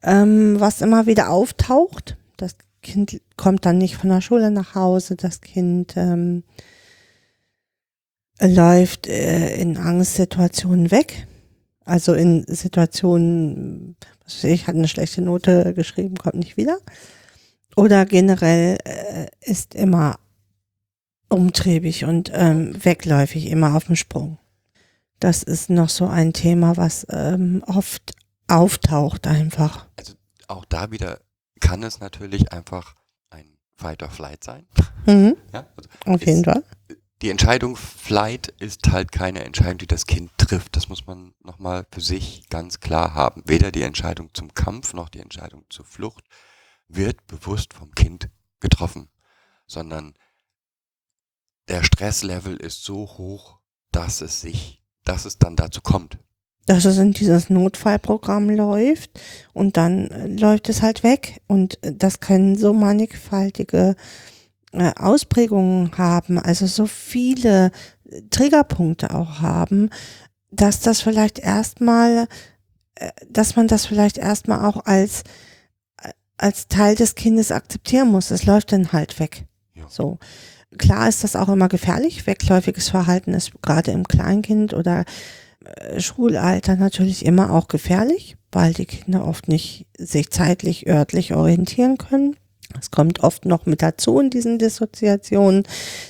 was immer wieder auftaucht. Das Kind kommt dann nicht von der Schule nach Hause, das Kind läuft in Angstsituationen weg. Also in Situationen, was weiß ich, hat eine schlechte Note geschrieben, kommt nicht wieder. Oder generell ist immer umtriebig und wegläufig, immer auf dem Sprung. Das ist noch so ein Thema, was oft auftaucht einfach. Also auch da wieder kann es natürlich einfach ein Fight or Flight sein. Mhm. Ja, also auf jeden Fall. Die Entscheidung Flight ist halt keine Entscheidung, die das Kind trifft. Das muss man nochmal für sich ganz klar haben. Weder die Entscheidung zum Kampf noch die Entscheidung zur Flucht wird bewusst vom Kind getroffen, sondern der Stresslevel ist so hoch, dass es dann dazu kommt. Dass es in dieses Notfallprogramm läuft und dann läuft es halt weg. Und das können so mannigfaltige Ausprägungen haben, also so viele Triggerpunkte auch haben, dass das vielleicht erstmal, dass man das vielleicht erstmal auch als Teil des Kindes akzeptieren muss. Es läuft dann halt weg. Ja. So. Klar ist das auch immer gefährlich. Wegläufiges Verhalten ist gerade im Kleinkind oder Schulalter natürlich immer auch gefährlich, weil die Kinder oft nicht sich zeitlich, örtlich orientieren können. Es kommt oft noch mit dazu in diesen Dissoziationen,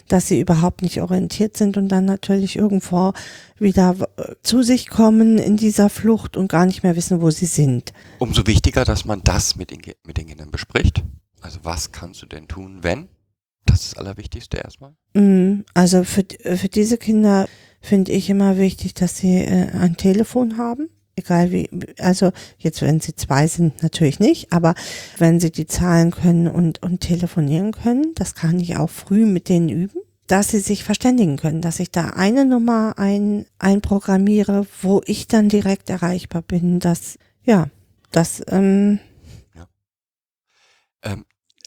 dass sie überhaupt nicht orientiert sind und dann natürlich irgendwo wieder zu sich kommen in dieser Flucht und gar nicht mehr wissen, wo sie sind. Umso wichtiger, dass man das mit den Kindern bespricht. Also was kannst du denn tun, wenn? Das ist das Allerwichtigste erstmal. Also für diese Kinder finde ich immer wichtig, dass sie ein Telefon haben. Egal wie, also jetzt, wenn sie 2 sind, natürlich nicht, aber wenn sie die zahlen können und telefonieren können, das kann ich auch früh mit denen üben, dass sie sich verständigen können, dass ich da eine Nummer einprogrammiere, wo ich dann direkt erreichbar bin,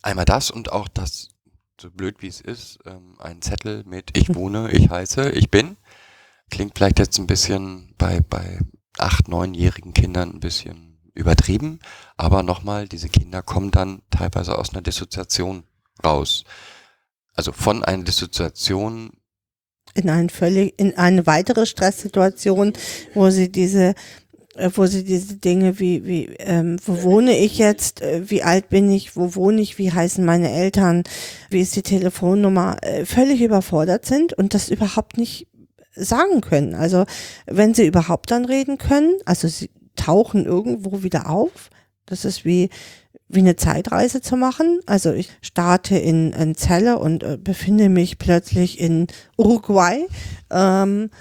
einmal das und auch das, so blöd wie es ist, ein Zettel mit ich wohne, ich heiße, ich bin, klingt vielleicht jetzt ein bisschen bei 8-, 9-jährigen Kindern ein bisschen übertrieben, aber nochmal, diese Kinder kommen dann teilweise aus einer Dissoziation raus. Also von einer Dissoziation in eine weitere Stresssituation, wo sie diese Dinge wie wo wohne ich jetzt, wie alt bin ich, wo wohne ich, wie heißen meine Eltern, wie ist die Telefonnummer, völlig überfordert sind und das überhaupt nicht sagen können. Also wenn sie überhaupt dann reden können, also sie tauchen irgendwo wieder auf. Das ist wie eine Zeitreise zu machen. Also ich starte in Celle und befinde mich plötzlich in Uruguay und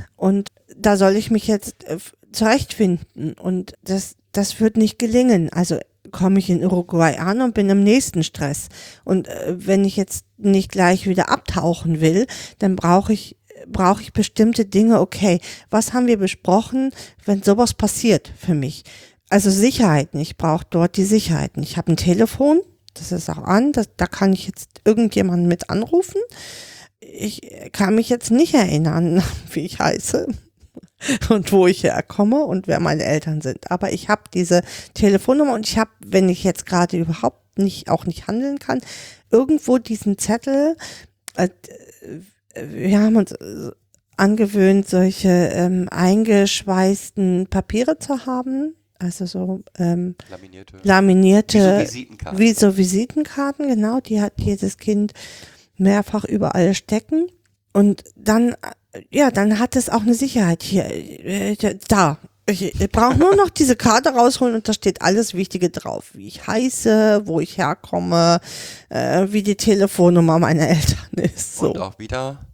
da soll ich mich jetzt zurechtfinden und das wird nicht gelingen. Also komme ich in Uruguay an und bin im nächsten Stress und wenn ich jetzt nicht gleich wieder abtauchen will, dann brauche ich brauche ich bestimmte Dinge, okay, was haben wir besprochen, wenn sowas passiert für mich? Also Sicherheiten, ich brauche dort die Sicherheiten. Ich habe ein Telefon, das ist auch an, da kann ich jetzt irgendjemanden mit anrufen. Ich kann mich jetzt nicht erinnern, wie ich heiße und wo ich herkomme und wer meine Eltern sind. Aber ich habe diese Telefonnummer und ich habe, wenn ich jetzt gerade überhaupt nicht, auch nicht handeln kann, irgendwo diesen Zettel. Wir haben uns angewöhnt, solche eingeschweißten Papiere zu haben. Also so laminierte wie so Visitenkarten, genau, die hat jedes Kind mehrfach überall stecken. Und dann, ja, dann hat es auch eine Sicherheit hier. Da. Ich brauche nur noch diese Karte rausholen und da steht alles Wichtige drauf. Wie ich heiße, wo ich herkomme, wie die Telefonnummer meiner Eltern ist. So. Und auch wieder,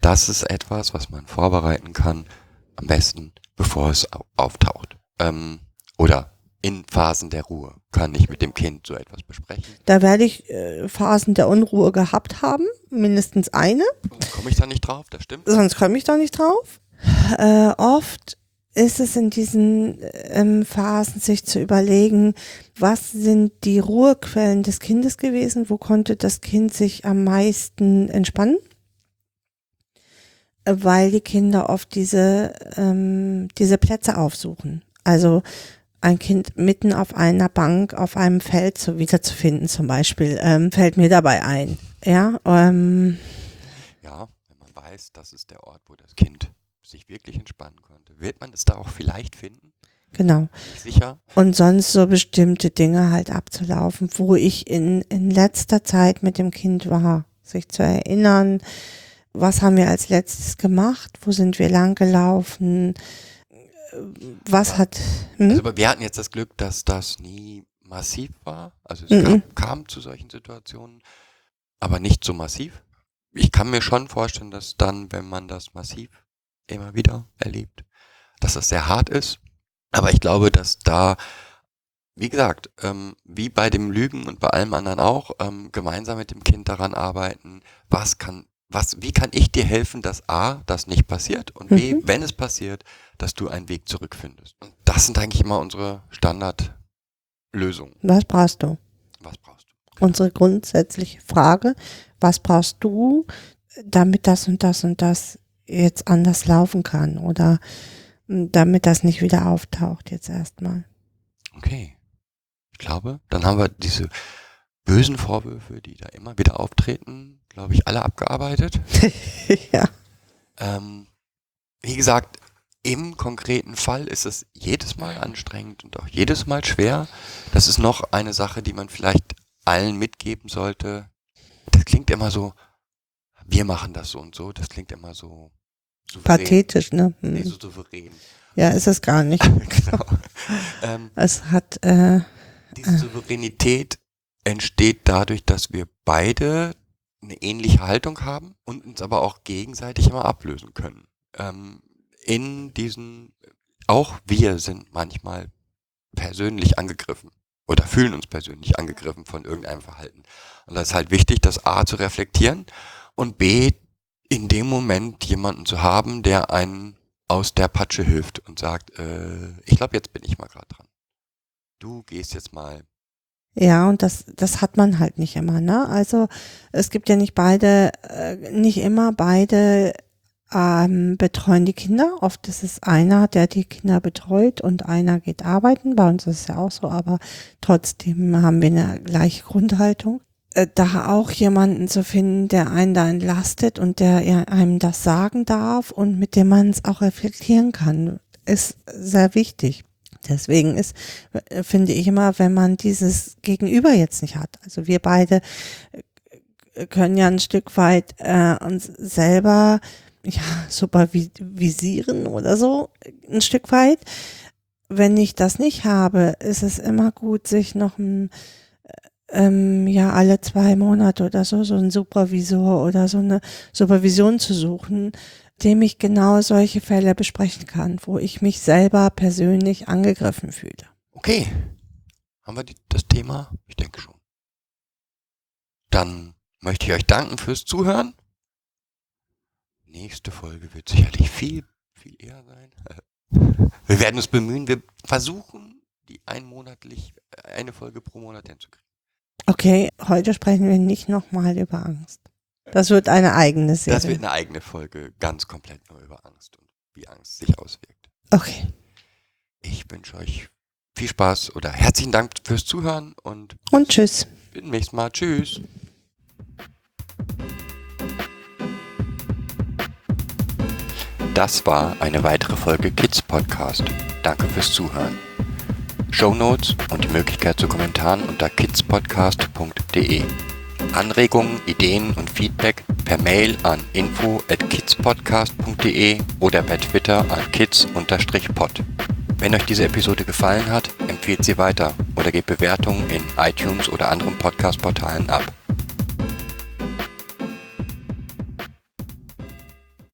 das ist etwas, was man vorbereiten kann, am besten, bevor es auftaucht. Oder in Phasen der Ruhe kann ich mit dem Kind so etwas besprechen. Da werde ich Phasen der Unruhe gehabt haben, mindestens eine. Komme ich da nicht drauf, das stimmt. Sonst komme ich da nicht drauf. Oft ist es in diesen Phasen, sich zu überlegen, was sind die Ruhequellen des Kindes gewesen, wo konnte das Kind sich am meisten entspannen, weil die Kinder oft diese Plätze aufsuchen. Also ein Kind mitten auf einer Bank, auf einem Feld so wiederzufinden zum Beispiel, fällt mir dabei ein. Ja, ja, wenn man weiß, das ist der Ort, wo das Kind sich wirklich entspannen konnte, wird man es da auch vielleicht finden? Genau. Sicher. Und sonst so bestimmte Dinge halt abzulaufen, wo ich in letzter Zeit mit dem Kind war, sich zu erinnern, was haben wir als letztes gemacht, wo sind wir lang gelaufen, was hat... Also, aber wir hatten jetzt das Glück, dass das nie massiv war, also es kam zu solchen Situationen, aber nicht so massiv. Ich kann mir schon vorstellen, dass dann, wenn man das massiv immer wieder erlebt, dass das sehr hart ist, aber ich glaube, dass da, wie gesagt, wie bei dem Lügen und bei allem anderen auch, gemeinsam mit dem Kind daran arbeiten, wie kann ich dir helfen, dass A, das nicht passiert und B, wenn es passiert, dass du einen Weg zurückfindest. Und das sind eigentlich immer unsere Standardlösungen. Was brauchst du? Was brauchst du? Unsere grundsätzliche Frage, was brauchst du, damit das und das und das jetzt anders laufen kann oder damit das nicht wieder auftaucht jetzt erstmal. Okay. Ich glaube, dann haben wir diese bösen Vorwürfe, die da immer wieder auftreten, glaube ich, alle abgearbeitet. Ja. Wie gesagt, im konkreten Fall ist es jedes Mal anstrengend und auch jedes Mal schwer. Das ist noch eine Sache, die man vielleicht allen mitgeben sollte. Das klingt immer so, wir machen das so und so. Das klingt immer so souverän. Pathetisch, ne? Nee, so souverän. Ja, ist es gar nicht. Genau. Es hat... Diese Souveränität entsteht dadurch, dass wir beide eine ähnliche Haltung haben und uns aber auch gegenseitig immer ablösen können. Auch wir sind manchmal persönlich angegriffen oder fühlen uns persönlich angegriffen von irgendeinem Verhalten. Und das ist halt wichtig, das A zu reflektieren und B in dem Moment jemanden zu haben, der einen aus der Patsche hilft und sagt, ich glaube, jetzt bin ich mal gerade dran. Du gehst jetzt mal. Ja, und das hat man halt nicht immer, ne? Also es gibt ja nicht immer beide betreuen die Kinder. Oft ist es einer, der die Kinder betreut und einer geht arbeiten. Bei uns ist es ja auch so, aber trotzdem haben wir eine gleiche Grundhaltung. Da auch jemanden zu finden, der einen da entlastet und der einem das sagen darf und mit dem man es auch reflektieren kann, ist sehr wichtig. Deswegen ist, finde ich immer, wenn man dieses Gegenüber jetzt nicht hat, also wir beide können ja ein Stück weit uns selber ja supervisieren oder so, ein Stück weit. Wenn ich das nicht habe, ist es immer gut, sich noch alle 2 Monate oder so einen Supervisor oder so eine Supervision zu suchen, dem ich genau solche Fälle besprechen kann, wo ich mich selber persönlich angegriffen fühle. Okay, haben wir das Thema? Ich denke schon. Dann möchte ich euch danken fürs Zuhören. nächste Folge wird sicherlich viel, viel eher sein. Wir werden uns bemühen. Wir versuchen, die eine Folge pro Monat hinzukriegen. Okay, heute sprechen wir nicht nochmal über Angst. Das wird eine eigene Serie. Das wird eine eigene Folge, ganz komplett nur über Angst und wie Angst sich auswirkt. Okay. Ich wünsche euch viel Spaß oder herzlichen Dank fürs Zuhören und tschüss. Bis zum nächsten Mal. Tschüss. Das war eine weitere Folge Kids Podcast. Danke fürs Zuhören. Shownotes und die Möglichkeit zu Kommentaren unter kidspodcast.de. Anregungen, Ideen und Feedback per Mail an info@kidspodcast.de oder per Twitter an kids_pod. Wenn euch diese Episode gefallen hat, empfehlt sie weiter oder gebt Bewertungen in iTunes oder anderen Podcast-Portalen ab.